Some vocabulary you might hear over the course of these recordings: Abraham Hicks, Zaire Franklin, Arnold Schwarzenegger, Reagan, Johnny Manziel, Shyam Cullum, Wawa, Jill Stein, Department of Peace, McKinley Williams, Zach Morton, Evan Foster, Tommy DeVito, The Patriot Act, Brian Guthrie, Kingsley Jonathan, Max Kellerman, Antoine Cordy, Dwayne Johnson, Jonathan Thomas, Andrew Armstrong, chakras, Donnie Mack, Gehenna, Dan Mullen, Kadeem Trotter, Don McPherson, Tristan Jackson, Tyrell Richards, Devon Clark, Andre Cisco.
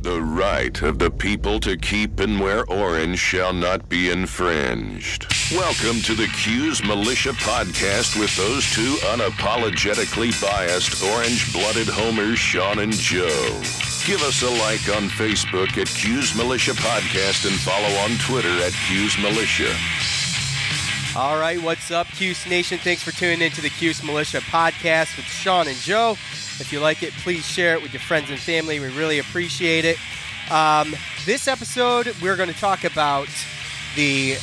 The right of the people to keep and wear orange shall not be infringed. Welcome to the Cuse Militia Podcast with those two unapologetically biased orange-blooded homers, Sean and Joe. Give us a like on Facebook at Cuse Militia Podcast and follow on Twitter at Cuse Militia. All right, what's up, Cuse Nation? Thanks for tuning in to the Cuse Militia Podcast with Sean and Joe. If you like it, please share it with your friends and family. We really appreciate it. This episode, we're going to talk about the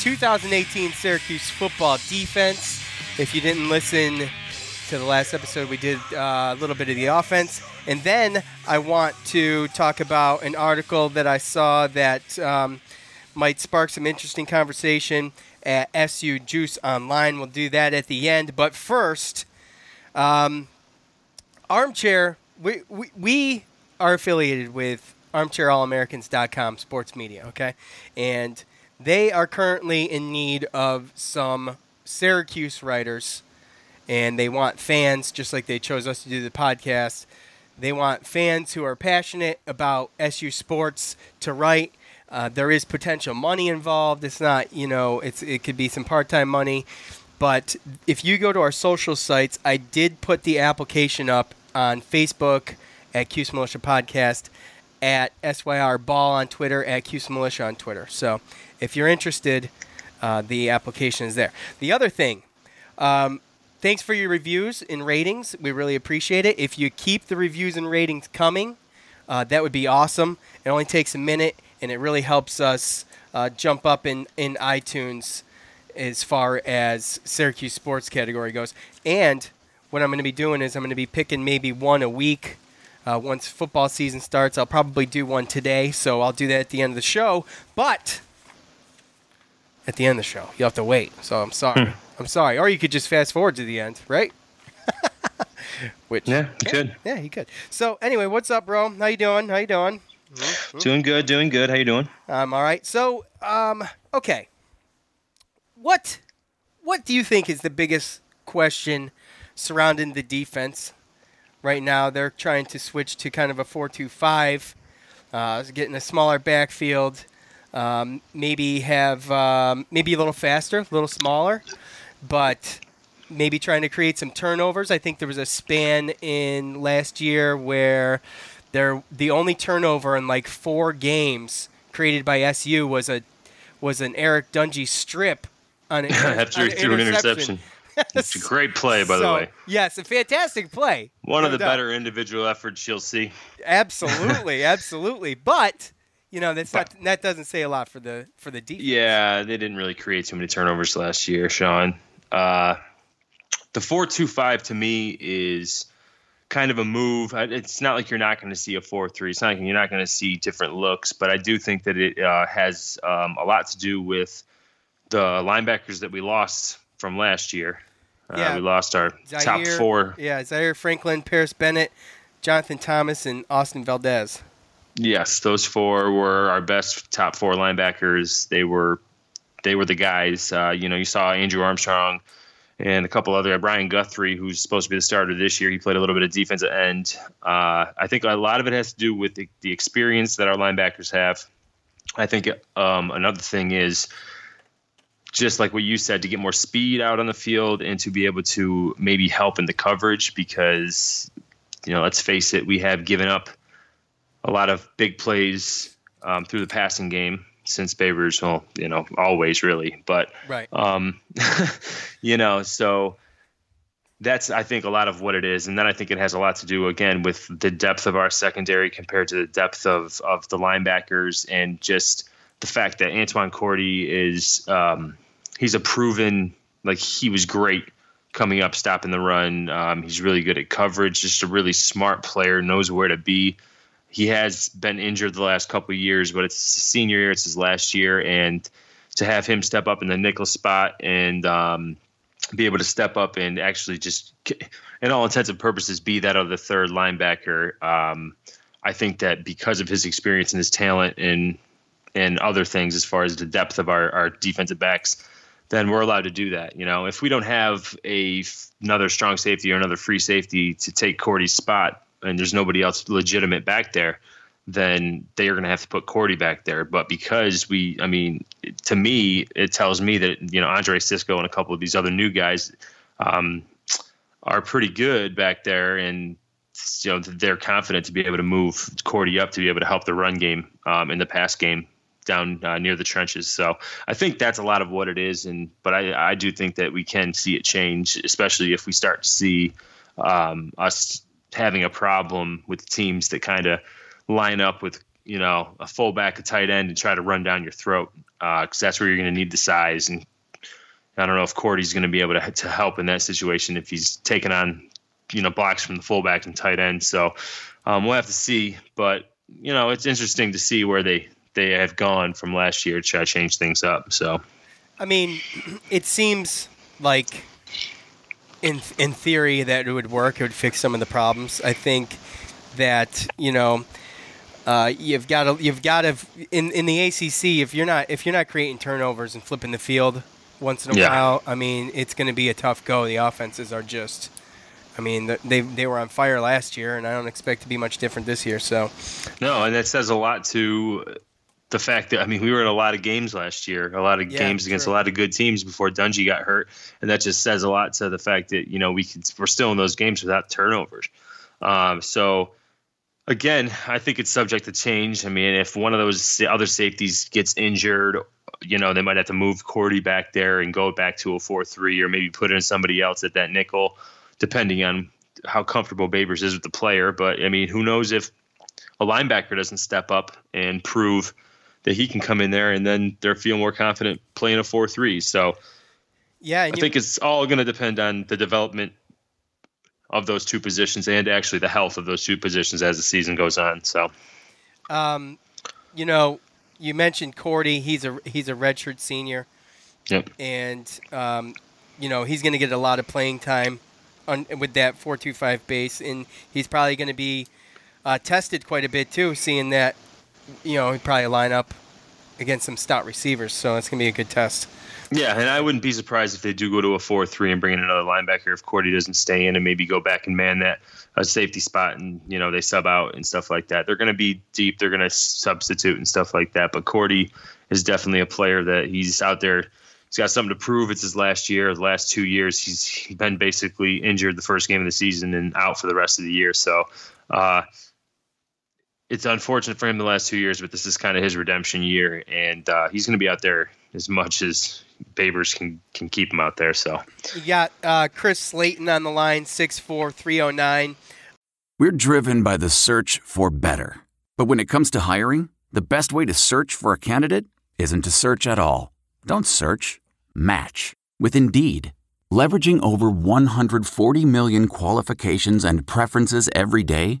2018 Syracuse football defense. If you didn't listen to the last episode, we did a little bit of the offense. And then I want to talk about an article that I saw that might spark some interesting conversation at SU Juice Online. We'll do that at the end. But first, Armchair, we are affiliated with ArmchairAllAmericans.com sports media, okay? And they are currently in need of some Syracuse writers, and they want fans, just like they chose us to do the podcast. They want fans who are passionate about SU sports to write. There is potential money involved. It's not, it could be some part-time money. But if you go to our social sites, I did put the application up on Facebook at Cuse Militia Podcast, at SYR Ball on Twitter, at Cuse Militia on Twitter. So if you're interested, the application is there. The other thing, thanks for your reviews and ratings. We really appreciate it. If you keep the reviews and ratings coming, that would be awesome. It only takes a minute, and it really helps us jump up in iTunes as far as Syracuse sports category goes. And what I'm going to be doing is I'm going to be picking maybe one a week. Once football season starts, I'll probably do one today, so I'll do that at the end of the show. But at the end of the show, you'll have to wait, so I'm sorry. I'm sorry. Or you could just fast forward to the end, right? Which, yeah, you could. Yeah, you could. So anyway, what's up, bro? How you doing? Mm-hmm. Doing good. How you doing? I'm all right. So, okay. What do you think is the biggest question surrounding the defense right now? They're trying to switch to kind of a 4-2-5, getting a smaller backfield, maybe a little faster, a little smaller, but maybe trying to create some turnovers. I think there was a span in last year where the only turnover in like 4 games created by SU was an Eric Dungey strip. After an interception. It's a great play, by the way. Yes, a fantastic play. One of the better individual efforts you'll see. Absolutely. But that doesn't say a lot for the defense. Yeah, they didn't really create too many turnovers last year, Sean. The 4-2-5 to me is kind of a move. It's not like you're not going to see a 4-3. It's not like you're not going to see different looks. But I do think that it has a lot to do with the linebackers that we lost from last year. We lost our top 4. Yeah, Zaire Franklin, Paris Bennett, Jonathan Thomas, and Austin Valdez. Yes, those 4 were our best top 4 linebackers. They were the guys. You saw Andrew Armstrong and a couple other, Brian Guthrie, who's supposed to be the starter this year. He played a little bit of defensive end. I think a lot of it has to do with the experience that our linebackers have. I think another thing is, just like what you said, to get more speed out on the field and to be able to maybe help in the coverage because, let's face it, we have given up a lot of big plays through the passing game since Babers, always really. But, right. So that's, I think, a lot of what it is. And then I think it has a lot to do, again, with the depth of our secondary compared to the depth of the linebackers and just – the fact that Antoine Cordy is he's a proven, like, he was great coming up, stopping the run. He's really good at coverage, just a really smart player, knows where to be. He has been injured the last couple of years, but it's his senior year. It's his last year. And to have him step up in the nickel spot and be able to step up and actually just, in all intents and purposes, be that other third linebacker, I think that because of his experience and his talent and other things as far as the depth of our defensive backs, then we're allowed to do that. You know, if we don't have another strong safety or another free safety to take Cordy's spot, and there's nobody else legitimate back there, then they are going to have to put Cordy back there. But because to me, it tells me that, you know, Andre Cisco and a couple of these other new guys are pretty good back there, and, you know, they're confident to be able to move Cordy up to be able to help the run game in the pass game down near the trenches. So I think that's a lot of what it is. But I do think that we can see it change, especially if we start to see us having a problem with teams that kind of line up with, you know, a fullback, a tight end, and try to run down your throat, because that's where you're going to need the size. And I don't know if Cordy's going to be able to help in that situation if he's taking on, you know, blocks from the fullback and tight end. So we'll have to see. But, you know, it's interesting to see where they have gone from last year to try to change things up. So, I mean, it seems like in theory that it would work. It would fix some of the problems. I think that, you know, you've got to in the ACC, if you're not creating turnovers and flipping the field once in a while, I mean, it's going to be a tough go. The offenses are just, I mean, they were on fire last year, and I don't expect to be much different this year. So, no, and that says a lot to the fact that, I mean, we were in a lot of games last year, a lot of games against a lot of good teams before Dungey got hurt. And that just says a lot to the fact that, you know, we're still in those games without turnovers. So, again, I think it's subject to change. I mean, if one of those other safeties gets injured, you know, they might have to move Cordy back there and go back to a 4-3, or maybe put in somebody else at that nickel, depending on how comfortable Babers is with the player. But, I mean, who knows if a linebacker doesn't step up and prove that he can come in there, and then they're feeling more confident playing a 4-3. So, yeah, I think it's all going to depend on the development of those two positions, and actually the health of those two positions as the season goes on. So, you know, you mentioned Cordy. He's a redshirt senior. Yep. And you know, he's going to get a lot of playing time with that 4.25 base, and he's probably going to be tested quite a bit too, seeing that. You know, he'd probably line up against some stout receivers, so that's going to be a good test. Yeah, and I wouldn't be surprised if they do go to a 4-3 and bring in another linebacker if Cordy doesn't stay in, and maybe go back and man that a safety spot, and, you know, they sub out and stuff like that. They're going to be deep. They're going to substitute and stuff like that. But Cordy is definitely a player that he's out there. He's got something to prove. It's his last year. The last 2 years, he's been basically injured the first game of the season and out for the rest of the year. So, it's unfortunate for him the last 2 years, but this is kind of his redemption year, and he's going to be out there as much as Babers can keep him out there. So, you got Chris Slayton on the line, 6'4", 309. We're driven by the search for better. But when it comes to hiring, the best way to search for a candidate isn't to search at all. Don't search. Match. With Indeed. Leveraging over 140 million qualifications and preferences every day,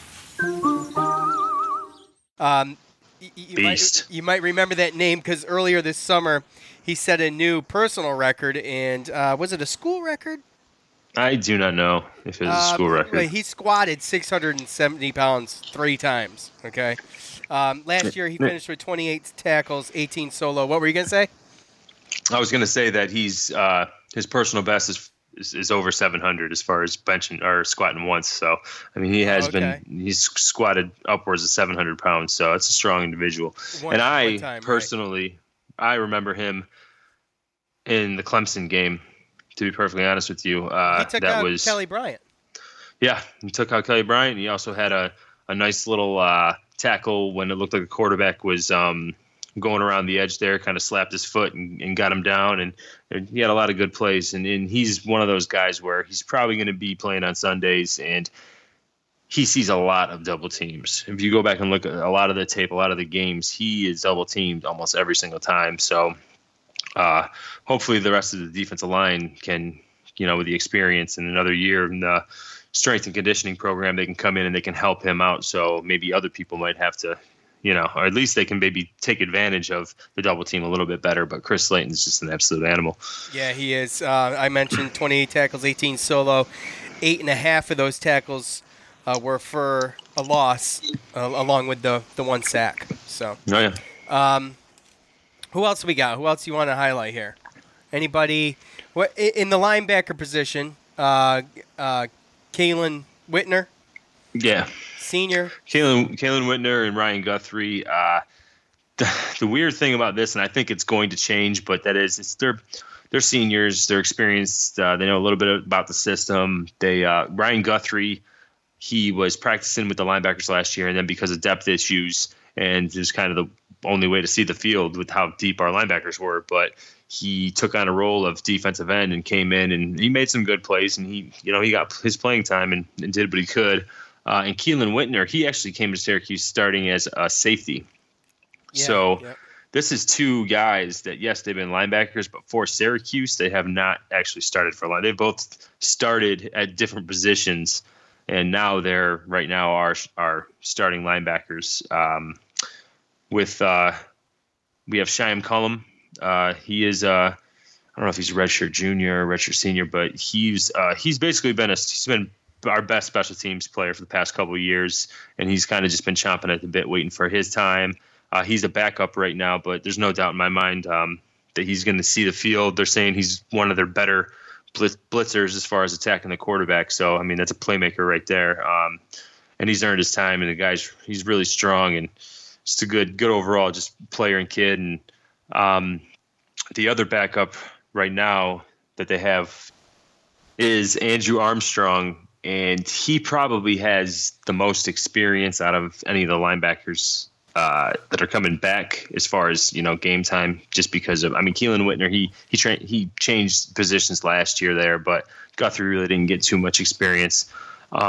You might remember that name because earlier this summer he set a new personal record, and was it a school record? I do not know if it was a school record. He squatted 670 pounds 3 times, okay? Last year he finished with 28 tackles, 18 solo. What were you going to say? I was going to say that he's his personal best is over 700 as far as benching or squatting once. So, I mean, he has he's squatted upwards of 700 pounds. So it's a strong individual. I remember him in the Clemson game, to be perfectly honest with you. He took that out Kelly Bryant. Yeah, he took out Kelly Bryant. He also had a nice little tackle when it looked like the quarterback was going around the edge there, kind of slapped his foot and got him down. And he had a lot of good plays. And he's one of those guys where he's probably going to be playing on Sundays, and he sees a lot of double teams. If you go back and look at a lot of the tape, a lot of the games, he is double teamed almost every single time. So hopefully the rest of the defensive line can, with the experience in another year in the strength and conditioning program, they can come in and they can help him out. So maybe other people might have to, or at least they can maybe take advantage of the double team a little bit better. But Chris Slayton's just an absolute animal. Yeah, he is. I mentioned 28 tackles, 18 solo. 8.5 of those tackles were for a loss, along with the one sack. So. Oh, yeah. Who else we got? Who else you want to highlight here? Anybody? What in the linebacker position? Kielan Whitner. Yeah. Senior. Kielan Whitner and Ryan Guthrie. The weird thing about this, and I think it's going to change, but that is, they're seniors. They're experienced. They know a little bit about the system. They Ryan Guthrie, he was practicing with the linebackers last year, and then because of depth issues, and it was kind of the only way to see the field with how deep our linebackers were, but he took on a role of defensive end and came in, and he made some good plays, and he got his playing time and did what he could. And Kielan Whitner, he actually came to Syracuse starting as a safety. Yeah, so this is two guys that, yes, they've been linebackers, but for Syracuse, they have not actually started for line. They've both started at different positions, and now they're right now our starting linebackers. We have Shyam Cullum. He is I don't know if he's a redshirt junior or redshirt senior, but he's basically been our best special teams player for the past couple of years, and he's kind of just been chomping at the bit, waiting for his time. He's a backup right now, but there's no doubt in my mind that he's going to see the field. They're saying he's one of their better blitzers as far as attacking the quarterback. So, I mean, that's a playmaker right there. And he's earned his time, and he's really strong and just a good overall just player and kid. And the other backup right now that they have is Andrew Armstrong, and he probably has the most experience out of any of the linebackers that are coming back as far as, game time, just because of, Kielan Whitner, he changed positions last year there, but Guthrie really didn't get too much experience. Like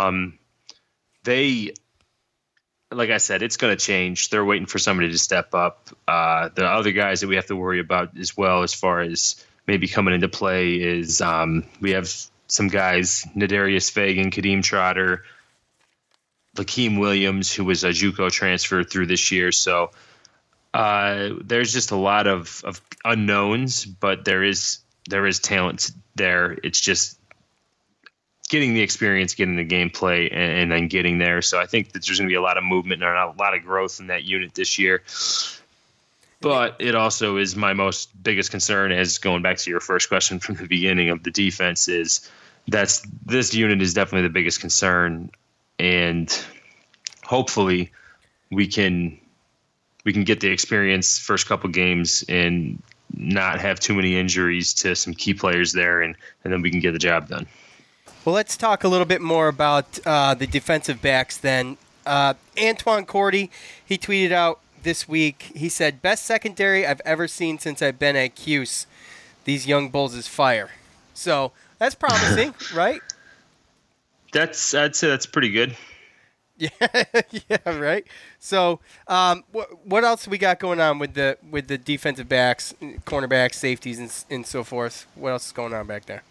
I said, it's going to change. They're waiting for somebody to step up. The other guys that we have to worry about as well, as far as maybe coming into play, is we have some guys, Nadarius Fagan, Kadeem Trotter, Lakeem Williams, who was a JUCO transfer through this year. So there's just a lot of unknowns, but there is talent there. It's just getting the experience, getting the gameplay, and then getting there. So I think that there's going to be a lot of movement and a lot of growth in that unit this year. But it also is my biggest concern, as going back to your first question from the beginning of the defense, is this unit is definitely the biggest concern. And hopefully we can get the experience first couple games and not have too many injuries to some key players there, and then we can get the job done. Well, let's talk a little bit more about the defensive backs then. Antoine Cordy, he tweeted out this week, he said, "Best secondary I've ever seen since I've been at Cuse. These young bulls is fire." So that's promising, right? I'd say that's pretty good. Yeah, yeah, right. So what else we got going on with the defensive backs, cornerbacks, safeties, and so forth? What else is going on back there?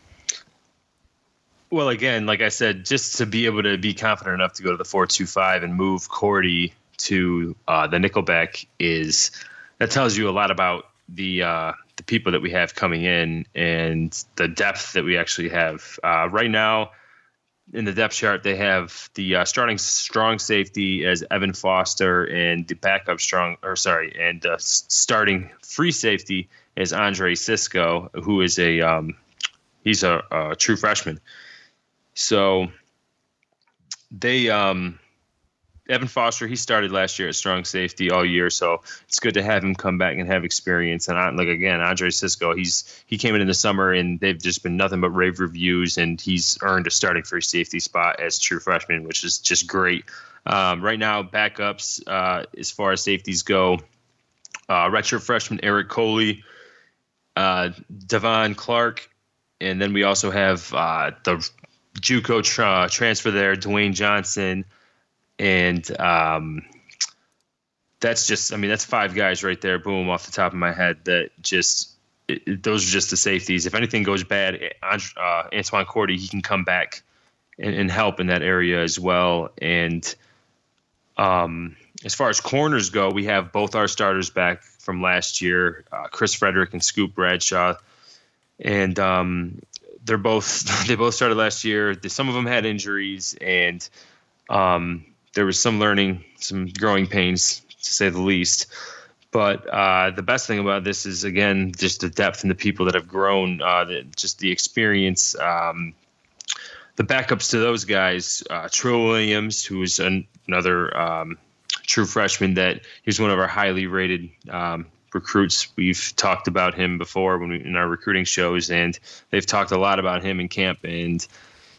Well, again, like I said, just to be able to be confident enough to go to the 4-2-5 and move Cordy to the Nickelback is that tells you a lot about the people that we have coming in and the depth that we actually have right now. In the depth chart, they have the starting strong safety as Evan Foster and the backup starting free safety is Andre Cisco, who is he's a true freshman. So they Evan Foster, he started last year at strong safety all year, so it's good to have him come back and have experience. And Andre Cisco, he came in the summer and they've just been nothing but rave reviews, and he's earned a starting free safety spot as true freshman, which is just great. Right now, backups as far as safeties go, redshirt freshman Eric Coley, Devon Clark, and then we also have the JUCO transfer there, Dwayne Johnson. And that's five guys right there, boom, off the top of my head. Those are just the safeties. If anything goes bad, Antoine Cordy, he can come back and help in that area as well. And as far as corners go, we have both our starters back from last year, Chris Frederick and Scoop Bradshaw. And they both started last year. Some of them had injuries, and there was some growing pains, to say the least. But the best thing about this is, again, just the depth and the people that have grown, just the experience. The backups to those guys, Trill Williams, who is another true freshman that he was one of our highly rated recruits. We've talked about him before in our recruiting shows, and they've talked a lot about him in camp, and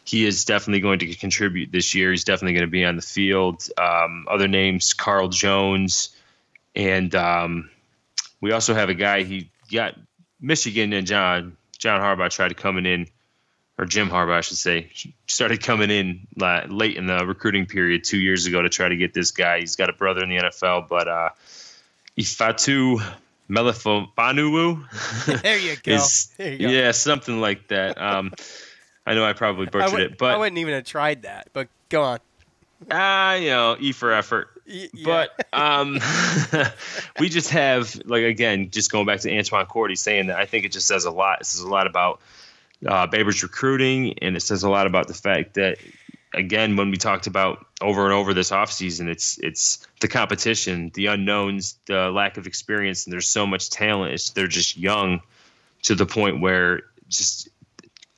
he is definitely going to contribute this year. He's definitely going to be on the field. Other names, Carl Jones. And we also have a guy, he got Michigan, and John Harbaugh tried coming in, or Jim Harbaugh, I should say, started coming in late in the recruiting period 2 years ago to try to get this guy. He's got a brother in the NFL, but Ifatu Melifobanuwu. There you go. Yeah, something like that. I know I probably butchered it, but I wouldn't even have tried that. But go on. E for effort. Yeah. But we just have, just going back to Antoine Cordy saying that, I think it just says a lot. It says a lot about Babers recruiting, and it says a lot about the fact that, again, when we talked about over and over this offseason, it's the competition, the unknowns, the lack of experience, and there's so much talent. They're just young to the point where just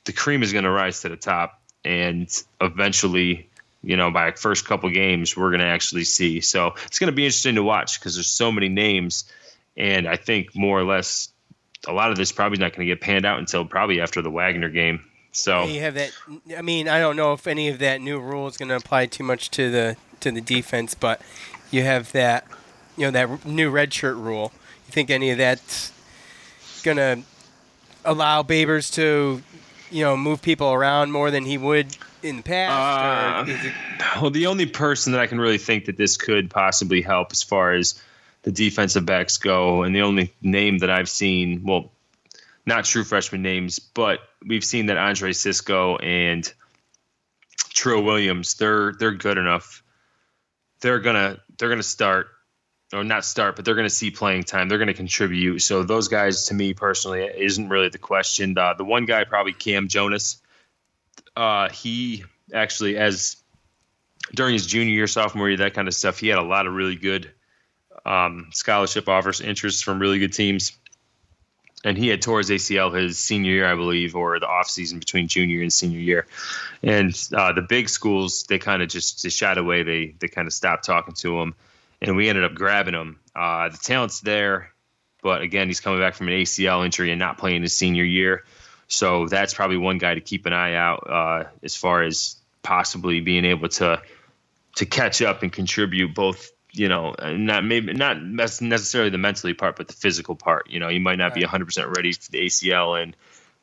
the cream is going to rise to the top, and eventually, by the first couple games, we're going to actually see. So it's going to be interesting to watch because there's so many names, and I think more or less a lot of this probably not going to get panned out until probably after the Wagner game. So you have that. I mean, I don't know if any of that new rule is going to apply too much to the defense, but you have that, that new redshirt rule. You think any of that's going to allow Babers to move people around more than he would in the past? Well, the only person that I can really think that this could possibly help as far as the defensive backs go, and the only name that I've seen, well, not true freshman names, but we've seen that Andre Cisco and Trill Williams, they're good enough. They're gonna start. Or not start, but they're going to see playing time. They're going to contribute. So those guys, to me personally, isn't really the question. The one guy, probably Cam Jonas, he actually, during his junior year, sophomore year, that kind of stuff, he had a lot of really good scholarship offers, interests from really good teams. And he had tore his ACL his senior year, I believe, or the offseason between junior and senior year. And the big schools, they kind of just shied away. They kind of stopped talking to him. And we ended up grabbing him. The talent's there, but again, he's coming back from an ACL injury and not playing his senior year. So that's probably one guy to keep an eye out as far as possibly being able to catch up and contribute both, not necessarily the mentally part, but the physical part. You might not be 100% ready for the ACL, and,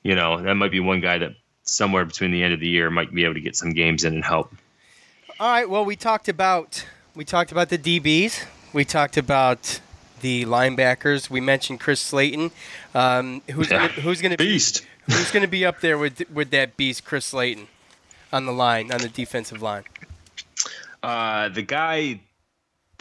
that might be one guy that somewhere between the end of the year might be able to get some games in and help. All right, well, we talked about the DBs. We talked about the linebackers. We mentioned Chris Slayton, who's going to be up there with that beast, Chris Slayton, on the defensive line. The guy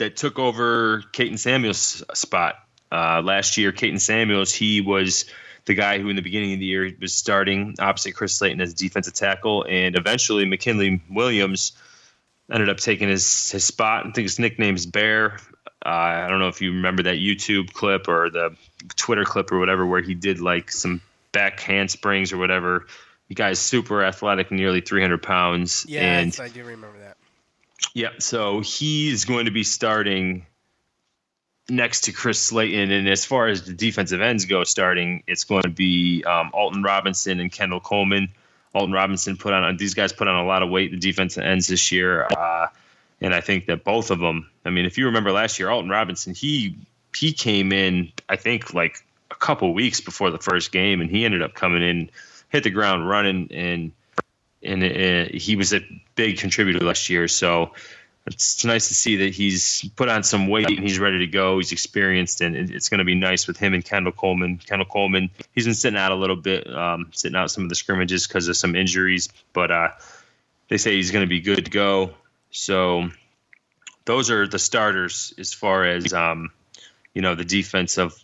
that took over Caden Samuels' spot. Last year, Caden Samuels, he was the guy who in the beginning of the year was starting opposite Chris Slayton as defensive tackle, and eventually McKinley Williams ended up taking his spot. I think his nickname is Bear. I don't know if you remember that YouTube clip or the Twitter clip or whatever where he did like some back handsprings or whatever. The guy's super athletic, nearly 300 pounds. Yes, and I do remember that. Yeah, so he's going to be starting next to Chris Slayton. And as far as the defensive ends go starting, it's going to be Alton Robinson and Kendall Coleman. Alton Robinson these guys put on a lot of weight, the defensive ends this year. And I think that both of them, I mean, if you remember last year, Alton Robinson, he came in, I think, like a couple weeks before the first game, and he ended up coming in, hit the ground running, and he was a big contributor last year. So it's nice to see that he's put on some weight and he's ready to go. He's experienced, and it's going to be nice with him and Kendall Coleman. Kendall Coleman, he's been sitting out a little bit, sitting out some of the scrimmages because of some injuries, but they say he's going to be good to go. So those are the starters as far as, the defensive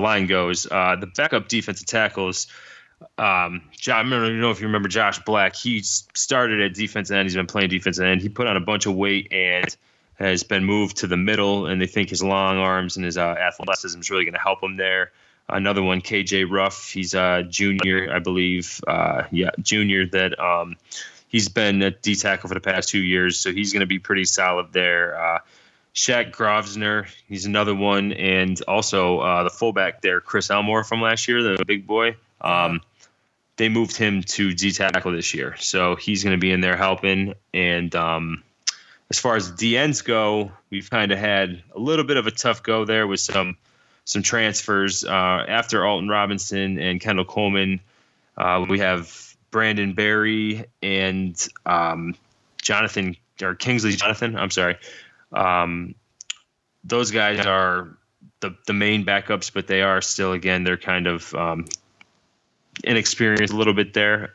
line goes. The backup defensive tackles, I don't know if you remember Josh Black. He started at defensive end. He's been playing defensive end. He put on a bunch of weight and has been moved to the middle, and they think his long arms and his athleticism is really going to help him there. Another one, KJ Ruff. He's a junior, I believe. Junior that – he's been a D tackle for the past 2 years, so he's going to be pretty solid there. Shaq Grosvenor, he's another one, and also the fullback there, Chris Elmore from last year, the big boy. They moved him to D tackle this year, so he's going to be in there helping. And as far as D ends go, we've kind of had a little bit of a tough go there with some transfers after Alton Robinson and Kendall Coleman. We have Brandon Berry and Kingsley Jonathan. I'm sorry. Those guys are the main backups, but they are still, again, they're kind of inexperienced a little bit there.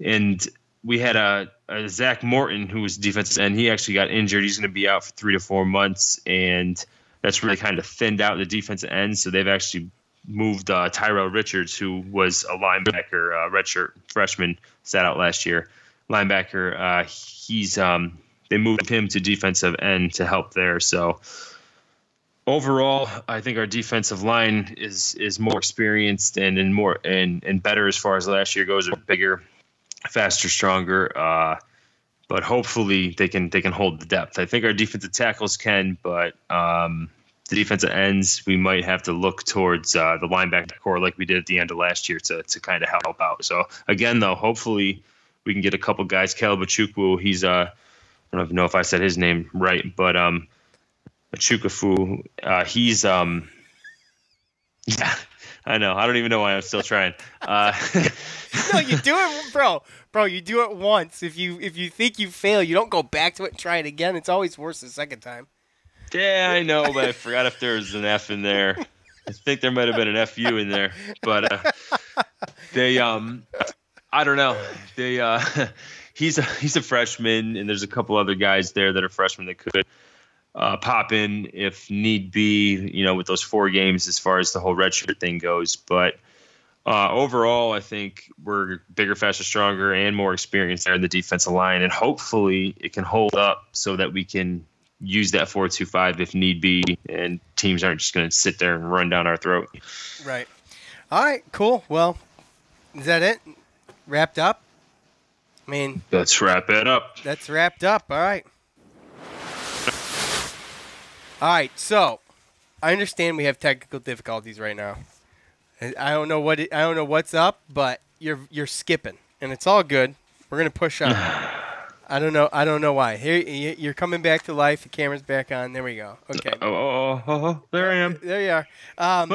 And we had a Zach Morton who was defensive end. He actually got injured. He's going to be out for 3 to 4 months, and that's really kind of thinned out the defensive end. So they've actually moved Tyrell Richards, who was a linebacker, redshirt freshman, sat out last year. Linebacker, they moved him to defensive end to help there. So overall, I think our defensive line is more experienced and better as far as last year goes. They're bigger, faster, stronger. But hopefully they can hold the depth. I think our defensive tackles can, but the defensive ends, we might have to look towards the linebacker core like we did at the end of last year to kind of help out. So, again, though, hopefully we can get a couple guys. Caleb Achukwu, he's I don't even know if I said his name right, but Achukwu, he's I know. I don't even know why I'm still trying. No, you do it, bro. Bro, you do it once. If you think you fail, you don't go back to it and try it again. It's always worse the second time. Yeah, I know, but I forgot if there was an F in there. I think there might have been an FU in there, but I don't know. They he's a freshman, and there's a couple other guys there that are freshmen that could pop in if need be, with those 4 games as far as the whole redshirt thing goes. But overall, I think we're bigger, faster, stronger, and more experienced there in the defensive line, and hopefully it can hold up so that we can use that 4-2-5 if need be, and teams aren't just going to sit there and run down our throat. Right. All right, cool. Well, is that it? Wrapped up? I mean, let's wrap it up. That's wrapped up. All right. All right, so I understand we have technical difficulties right now. I don't know what's up, but you're skipping, and it's all good. We're going to push on. I don't know why. Here, you're coming back to life. The camera's back on. There we go. Okay. Oh, there I am. There you are.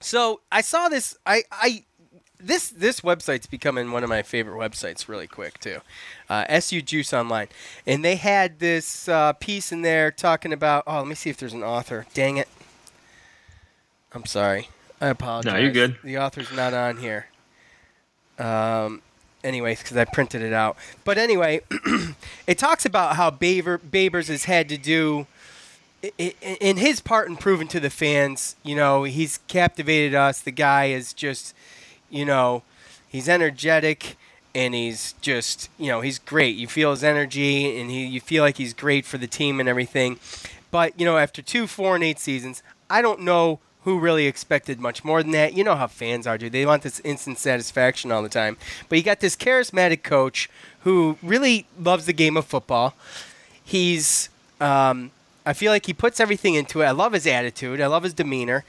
So I saw this. This website's becoming one of my favorite websites really quick too. SU Juice Online, and they had this piece in there talking about. Oh, let me see if there's an author. Dang it. I'm sorry. I apologize. No, you're good. The author's not on here. anyways, because I printed it out. But anyway, it talks about how Babers has had to do, in his part in proving to the fans, you know, he's captivated us. The guy is just, you know, he's energetic. And he's just, you know, he's great. You feel his energy, and you feel like he's great for the team and everything. But, you know, after 2, 4, and 8 seasons, I don't know who really expected much more than that. You know how fans are, dude. They want this instant satisfaction all the time. But you got this charismatic coach who really loves the game of football. He's, I feel like he puts everything into it. I love his attitude. I love his demeanor.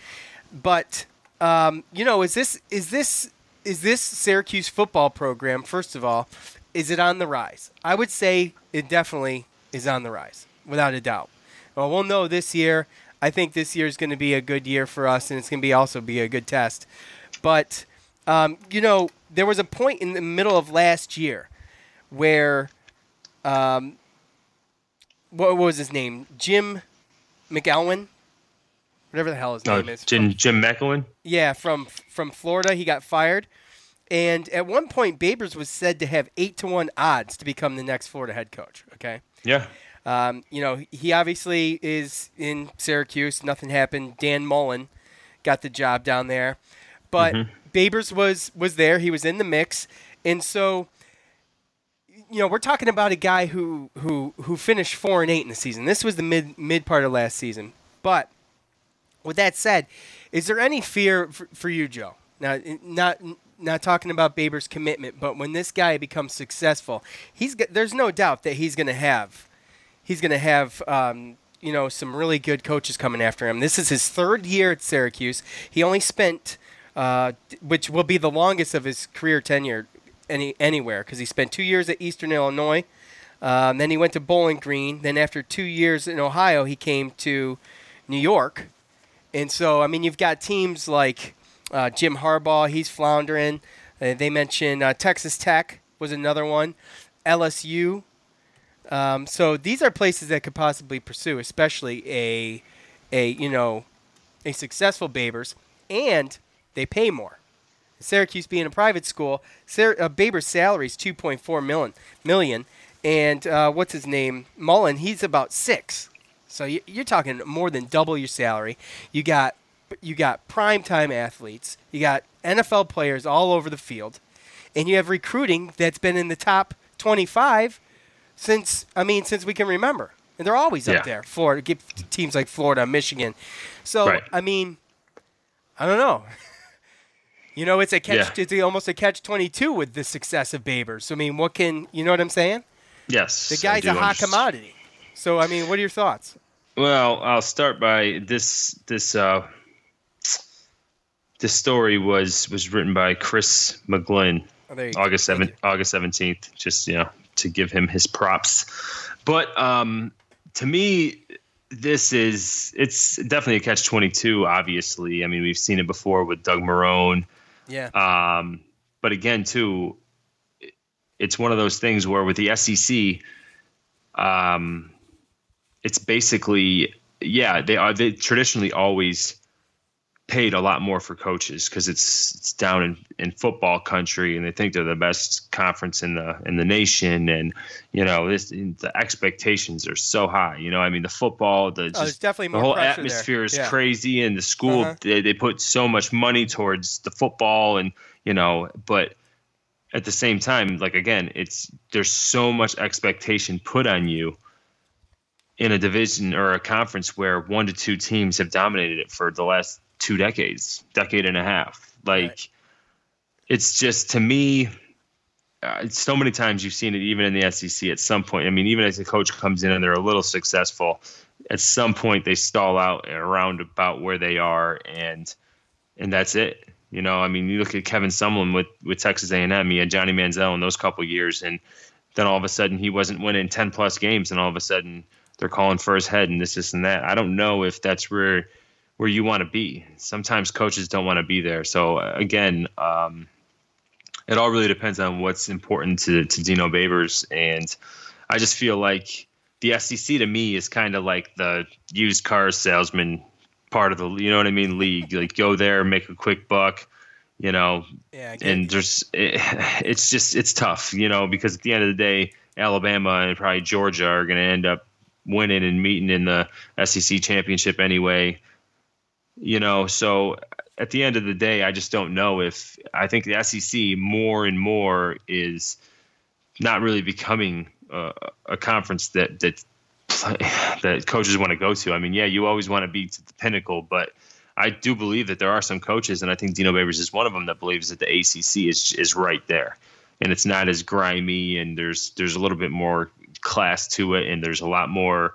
But, you know, is this Syracuse football program, first of all, is it on the rise? I would say it definitely is on the rise, without a doubt. Well, we'll know this year. I think this year is going to be a good year for us, and it's going to be also be a good test. But, you know, there was a point in the middle of last year where, what was his name? Jim McElwain? Whatever the hell his name is. Jim McElwain? Yeah, from Florida. He got fired. And at one point, Babers was said to have 8-1 odds to become the next Florida head coach, okay? Yeah. You know, he obviously is in Syracuse. Nothing happened. Dan Mullen got the job down there. But Babers was there. He was in the mix. And so, you know, we're talking about a guy who finished 4-8 in the season. This was the mid part of last season. But with that said, is there any fear for you, Joe? Now, not talking about Babers' commitment, but when this guy becomes successful, there's no doubt that he's going to have you know, some really good coaches coming after him. This is his third year at Syracuse. He only spent, which will be the longest of his career tenure anywhere, because he spent 2 years at Eastern Illinois, then he went to Bowling Green, then after 2 years in Ohio, he came to New York. And so, I mean, you've got teams like Jim Harbaugh. He's floundering. They mentioned Texas Tech was another one, LSU. So these are places that could possibly pursue, especially a successful Babers, and they pay more. Syracuse being a private school, Babers' salary is $2.4 million, and what's his name, Mullen? He's about $6 million. So you're talking more than double your salary. You got primetime athletes. You got NFL players all over the field. And you have recruiting that's been in the top 25 since we can remember. And they're always up there. Florida, get teams like Florida, Michigan. So, right. I mean, I don't know. You know, it's a catch. Yeah. It's almost a catch-22 with the success of Babers. So, I mean, what can – you know what I'm saying? Yes. The guy's a hot commodity. So, I mean, what are your thoughts? Well, I'll start by this story was written by Chris McGlynn, August 17th, just, you know, to give him his props. But to me, it's definitely a catch-22, obviously. I mean, we've seen it before with Doug Marrone. Yeah. But again, too, it's one of those things where with the SEC, it's basically, they traditionally always paid a lot more for coaches because it's down in football country, and they think they're the best conference in the nation, and you know the expectations are so high. You know, I mean, the football, there's definitely more, the whole atmosphere is crazy, and the school they put so much money towards the football, and you know, but at the same time, like again, there's so much expectation put on you in a division or a conference where 1 to 2 teams have dominated it for the last 2 decades, decade and a half. Like, right. It's just, to me, so many times you've seen it even in the SEC at some point. I mean, even as a coach comes in and they're a little successful, at some point they stall out around about where they are, and that's it. You know, I mean, you look at Kevin Sumlin with Texas A&M. He had Johnny Manziel in those couple years, and then all of a sudden he wasn't winning 10-plus games, and all of a sudden they're calling for his head and this and that. I don't know if that's where you want to be. Sometimes coaches don't want to be there. So, again, it all really depends on what's important to Dino Babers, and I just feel like the SEC to me is kind of like the used car salesman part of the, you know what I mean, league. Like, go there, make a quick buck, you know, and just it's just, it's tough, you know, because at the end of the day, Alabama and probably Georgia are going to end up winning and meeting in the SEC championship anyway, you know. So at the end of the day, I just don't know if I think the SEC more and more is not really becoming a conference that coaches want to go to. I mean, yeah, you always want to be to the pinnacle, but I do believe that there are some coaches, and I think Dino Babers is one of them, that believes that the ACC is right there, and it's not as grimy, and there's a little bit more class to it, and there's a lot more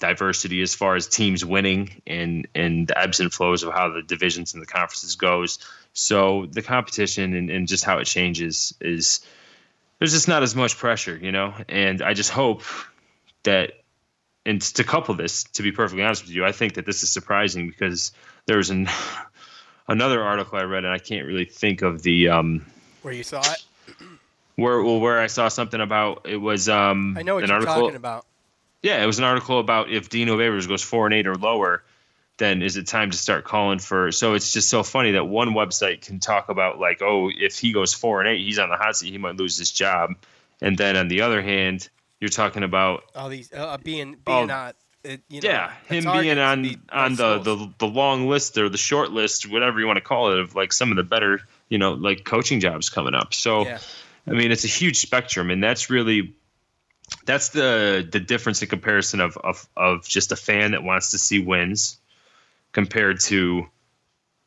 diversity as far as teams winning and the ebbs and flows of how the divisions and the conferences goes. So the competition and just how it changes is there's just not as much pressure, you know. And I just hope that. And to couple this, to be perfectly honest with you, I think that this is surprising because there was another article I read, and I can't really think of the where you saw it. Where I saw something about it was I know what you're talking about. Yeah, it was an article about if Dino Babers goes 4-8 or lower, then is it time to start calling for? So it's just so funny that one website can talk about like, oh, if he goes 4-8, he's on the hot seat, he might lose his job, and then on the other hand. You're talking about all these being on, you know, yeah, him being on the long list or the short list, whatever you want to call it, of like some of the better, you know, like coaching jobs coming up. So, yeah. I mean, it's a huge spectrum, and that's really that's the difference in comparison of just a fan that wants to see wins compared to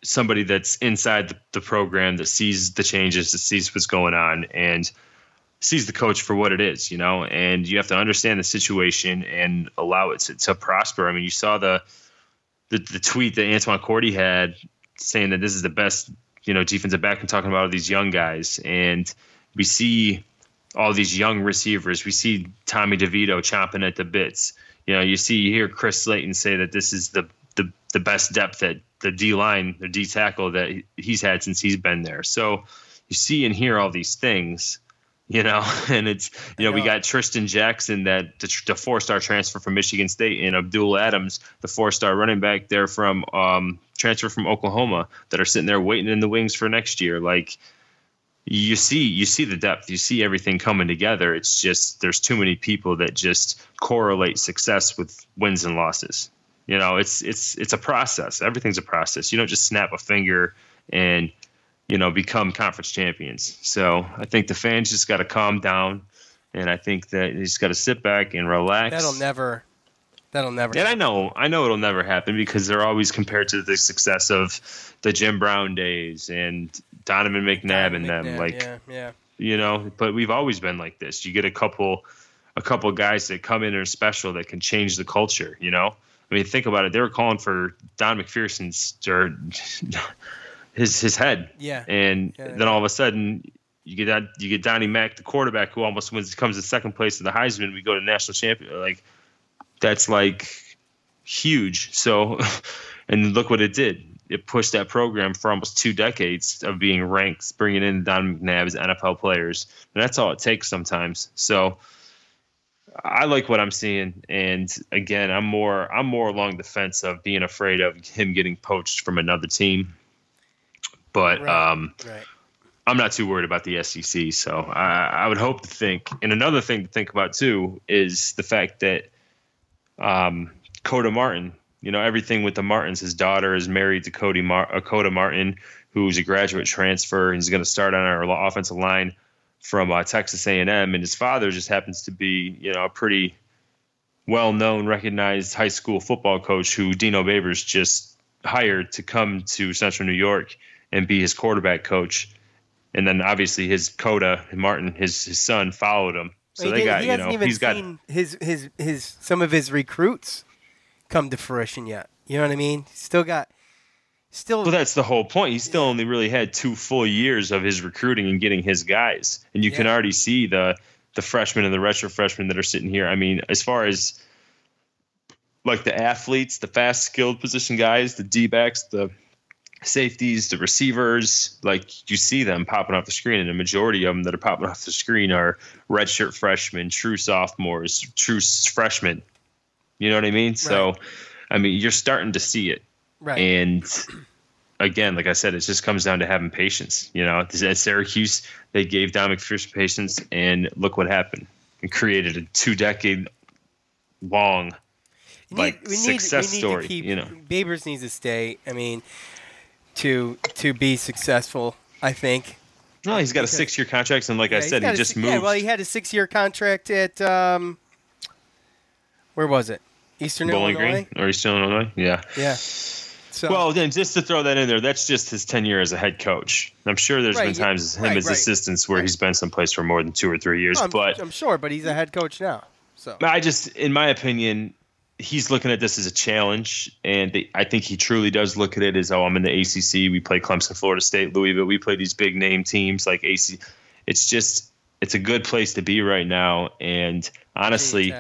somebody that's inside the program that sees the changes, that sees what's going on, and. Sees the coach for what it is, you know, and you have to understand the situation and allow it to prosper. I mean, you saw the tweet that Antoine Cordy had saying that this is the best, you know, defensive back, and talking about all these young guys. And we see all these young receivers. We see Tommy DeVito chomping at the bits. You know, you hear Chris Slayton say that this is the best depth at the D-line, the D-tackle that he's had since he's been there. So you see and hear all these things. You know, and it's, you know, we got Tristan Jackson, that the 4-star transfer from Michigan State, and Abdul Adams, the 4-star running back there from transfer from Oklahoma, that are sitting there waiting in the wings for next year. Like you see the depth, you see everything coming together. It's just there's too many people that just correlate success with wins and losses. You know, it's a process. Everything's a process. You don't just snap a finger and you know, become conference champions. So I think the fans just got to calm down, and I think that they just got to sit back and relax. That'll never. And happen. I know it'll never happen because they're always compared to the success of the Jim Brown days and Donovan McNabb and them. Like, yeah. You know, but we've always been like this. You get a couple guys that come in and are special that can change the culture. You know, I mean, think about it. They were calling for Don McPherson's or. His head, yeah, and then all of a sudden you get Donnie Mack, the quarterback, who almost comes in second place in the Heisman. We go to national champion, like that's like huge. So, and look what it did. It pushed that program for almost 2 decades of being ranked, bringing in Don McNabb's NFL players, and that's all it takes sometimes. So, I like what I'm seeing, and again, I'm more along the fence of being afraid of him getting poached from another team. But right. I'm not too worried about the SEC, so I would hope to think. And another thing to think about, too, is the fact that Coda Martin, you know, everything with the Martins, his daughter is married to Coda Martin, who's a graduate transfer. He's going to start on our offensive line from Texas A&M, and his father just happens to be, you know, a pretty well-known, recognized high school football coach who Dino Babers just hired to come to Central New York and be his quarterback coach, and then obviously his Coda and Martin, his son, followed him. So they got, you know, he's got his some of his recruits come to fruition yet. You know what I mean? Still. Well, that's the whole point. He still only really had 2 full years of his recruiting and getting his guys, and you can already see the freshmen and the retro freshmen that are sitting here. I mean, as far as like the athletes, the fast, skilled position guys, the D backs, the safeties, the receivers, like you see them popping off the screen, and the majority of them that are popping off the screen are redshirt freshmen, true sophomores, true freshmen. You know what I mean? Right. So, I mean, you're starting to see it, right? And again, like I said, it just comes down to having patience. You know, at Syracuse, they gave Don McPherson patience, and look what happened. It created a 2-decade-long success story. Babers needs to stay. I mean, to be successful, I think. No, he's got a 6-year contract, and I said, he just moved. Yeah, well, he had a 6-year contract at where was it? Eastern Illinois. Yeah. Yeah. So, well, then just to throw that in there, that's just his tenure as a head coach. I'm sure there's been times as him as assistants where he's been someplace for more than 2 or 3 years. No, I'm sure, but he's a head coach now. So in my opinion, he's looking at this as a challenge, and I think he truly does look at it as, I'm in the ACC. We play Clemson, Florida State, Louisville. We play these big name teams like AC. It's a good place to be right now, and honestly,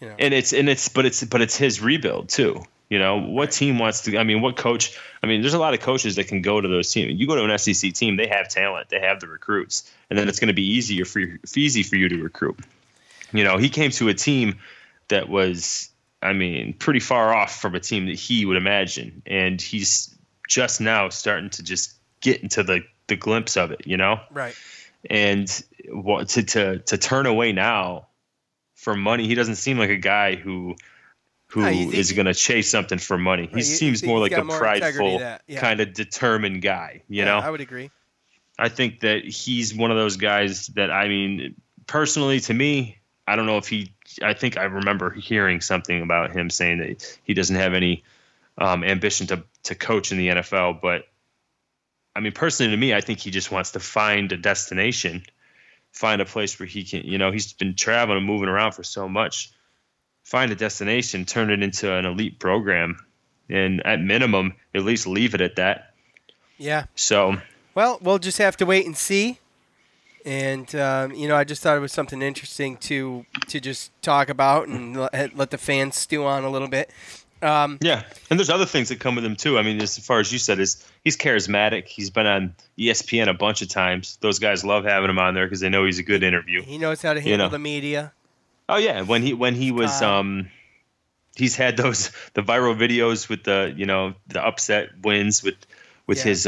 it's his rebuild too. You know, what team wants to – what coach – there's a lot of coaches that can go to those teams. You go to an SEC team, they have talent. They have the recruits. And then it's going to be easy for you to recruit. You know, he came to a team that was, pretty far off from a team that he would imagine. And he's just now starting to just get into the glimpse of it, you know? Right. And to turn away now for money, he doesn't seem like a guy who is going to chase something for money. He seems more like a prideful, kind of determined guy, you know? I would agree. I think that he's one of those guys that, personally to me, I don't know if I think I remember hearing something about him saying that he doesn't have any ambition to coach in the NFL. But, personally to me, I think he just wants to find a destination, find a place where he can, he's been traveling and moving around for so much. Find a destination, turn it into an elite program, and at minimum, at least leave it at that. Yeah. So. Well, we'll just have to wait and see. And, I just thought it was something interesting to just talk about and let the fans stew on a little bit. Yeah. And there's other things that come with him, too. As far as you said, he's charismatic. He's been on ESPN a bunch of times. Those guys love having him on there because they know he's a good interview. He knows how to handle the media. Oh yeah, when he was he's had the viral videos with the upset wins with his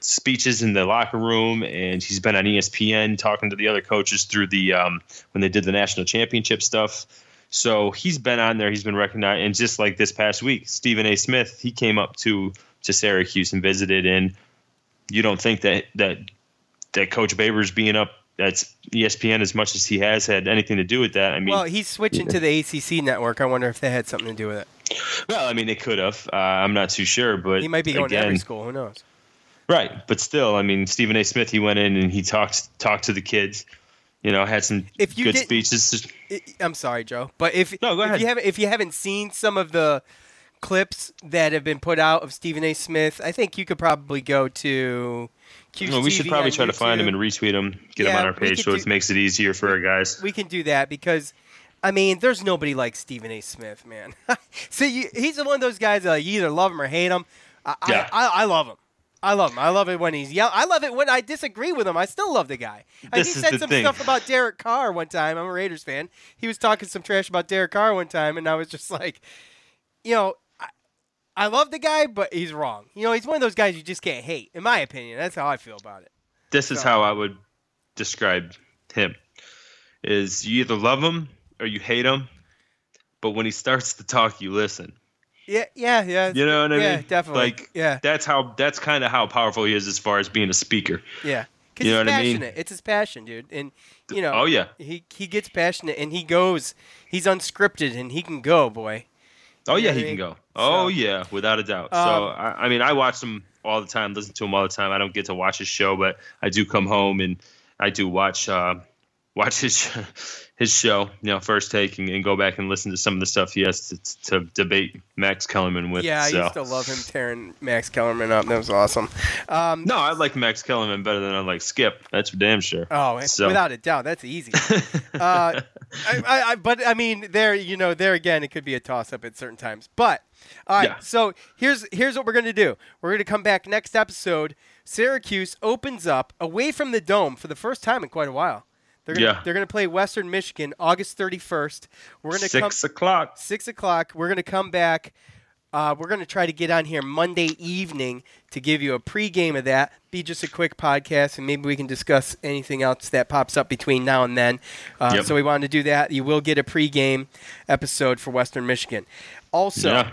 speeches in the locker room, and he's been on ESPN talking to the other coaches through the when they did the national championship stuff. So he's been on there, he's been recognized, and just like this past week, Stephen A. Smith, he came up to Syracuse and visited, and you don't think that Coach Babers being up that's ESPN as much as he has had anything to do with that. Well, he's switching to the ACC network. I wonder if that had something to do with it. Well, it could have. I'm not too sure, but he might be going to every school. Who knows? Right, but still, Stephen A. Smith. He went in and he talked to the kids. Had some good speeches. I'm sorry, Joe, but go ahead. If you haven't seen some of the clips that have been put out of Stephen A. Smith, I think you could probably go to. We should probably try to find him and retweet him, get him on our page, so it makes it easier for our guys. We can do that because, there's nobody like Stephen A. Smith, man. See, he's one of those guys that you either love him or hate him. I love him. I love him. I love it when he's yelling. I love it when I disagree with him. I still love the guy. He said some stuff about Derek Carr one time. I'm a Raiders fan. He was talking some trash about Derek Carr one time, and I was just like, I love the guy, but he's wrong. He's one of those guys you just can't hate, in my opinion. That's how I feel about it. This is how I would describe him. Is you either love him or you hate him, but when he starts to talk, you listen. Yeah. You know what I mean? Yeah, definitely. That's kind of how powerful he is as far as being a speaker. Yeah. Because he's passionate. It's his passion, dude. And, oh, yeah. He gets passionate, and he goes. He's unscripted, and he can go, boy. Oh, yeah, he can go. Oh, yeah, without a doubt. So, I watch him all the time, listen to him all the time. I don't get to watch his show, but I do come home and I do watch his show, First Take, and go back and listen to some of the stuff he has to debate Max Kellerman with. Yeah, I used to love him tearing Max Kellerman up. That was awesome. No, I like Max Kellerman better than I like Skip. That's for damn sure. Oh, without a doubt. That's easy. There again, it could be a toss-up at certain times. But, all right, so here's what we're going to do. We're going to come back next episode. Syracuse opens up away from the Dome for the first time in quite a while. They're going to play Western Michigan August 31st. We're going to 6 o'clock. We're going to come back. We're going to try to get on here Monday evening to give you a pregame of that. Be just a quick podcast, and maybe we can discuss anything else that pops up between now and then. So we wanted to do that. You will get a pregame episode for Western Michigan. Also,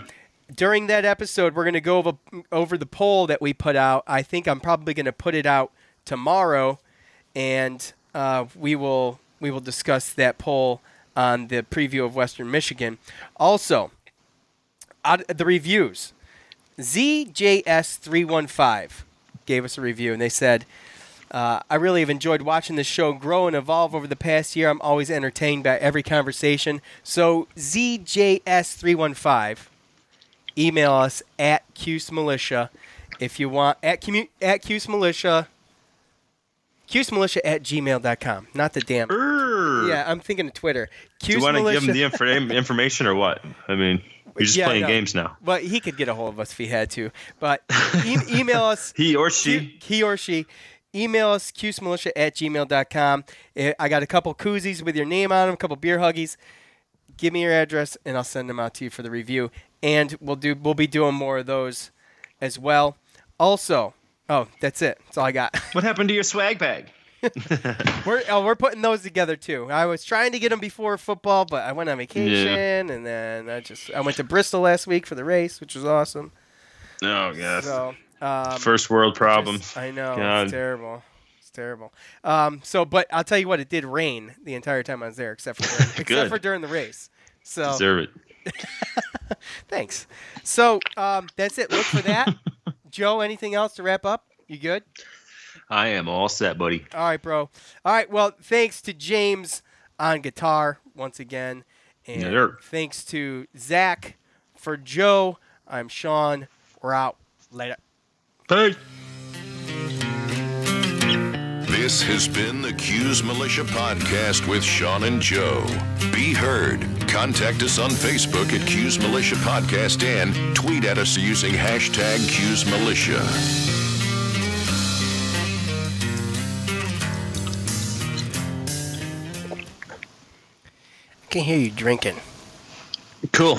during that episode, we're going to go over the poll that we put out. I think I'm probably going to put it out tomorrow, and we will discuss that poll on the preview of Western Michigan. Also, the reviews. ZJS315 gave us a review, and they said, I really have enjoyed watching the show grow and evolve over the past year. I'm always entertained by every conversation. So ZJS315, email us at Cuse Militia if you want, at Cuse Militia, CuseMilitia@gmail.com. Not the damn. Yeah, I'm thinking of Twitter. Cuse Militia. Do you want to give him the information or what? I mean, you're just playing games now. But he could get a hold of us if he had to. But email us. He or she. He or she. Email us, CuseMilitia@gmail.com. I got a couple koozies with your name on them, a couple beer huggies. Give me your address, and I'll send them out to you for the review. And we'll be doing more of those as well. Also, that's it. That's all I got. What happened to your swag bag? We're putting those together too. I was trying to get them before football, but I went on vacation, and then I went to Bristol last week for the race, which was awesome. Oh yes. So, first world problems. I know. God. It's terrible. It's terrible. But I'll tell you what, it did rain the entire time I was there, except for during the race. So deserve it. Thanks. So that's it. Look for that. Joe, anything else to wrap up? You good? I am all set, buddy. All right, bro. All right, well, thanks to James on guitar once again. And thanks to Zach. For Joe, I'm Sean. We're out. Later. Peace. This has been the Cuse Militia Podcast with Sean and Joe. Be heard. Contact us on Facebook at Cuse Militia Podcast and tweet at us using hashtag Cuse Militia. I can hear you drinking. Cool.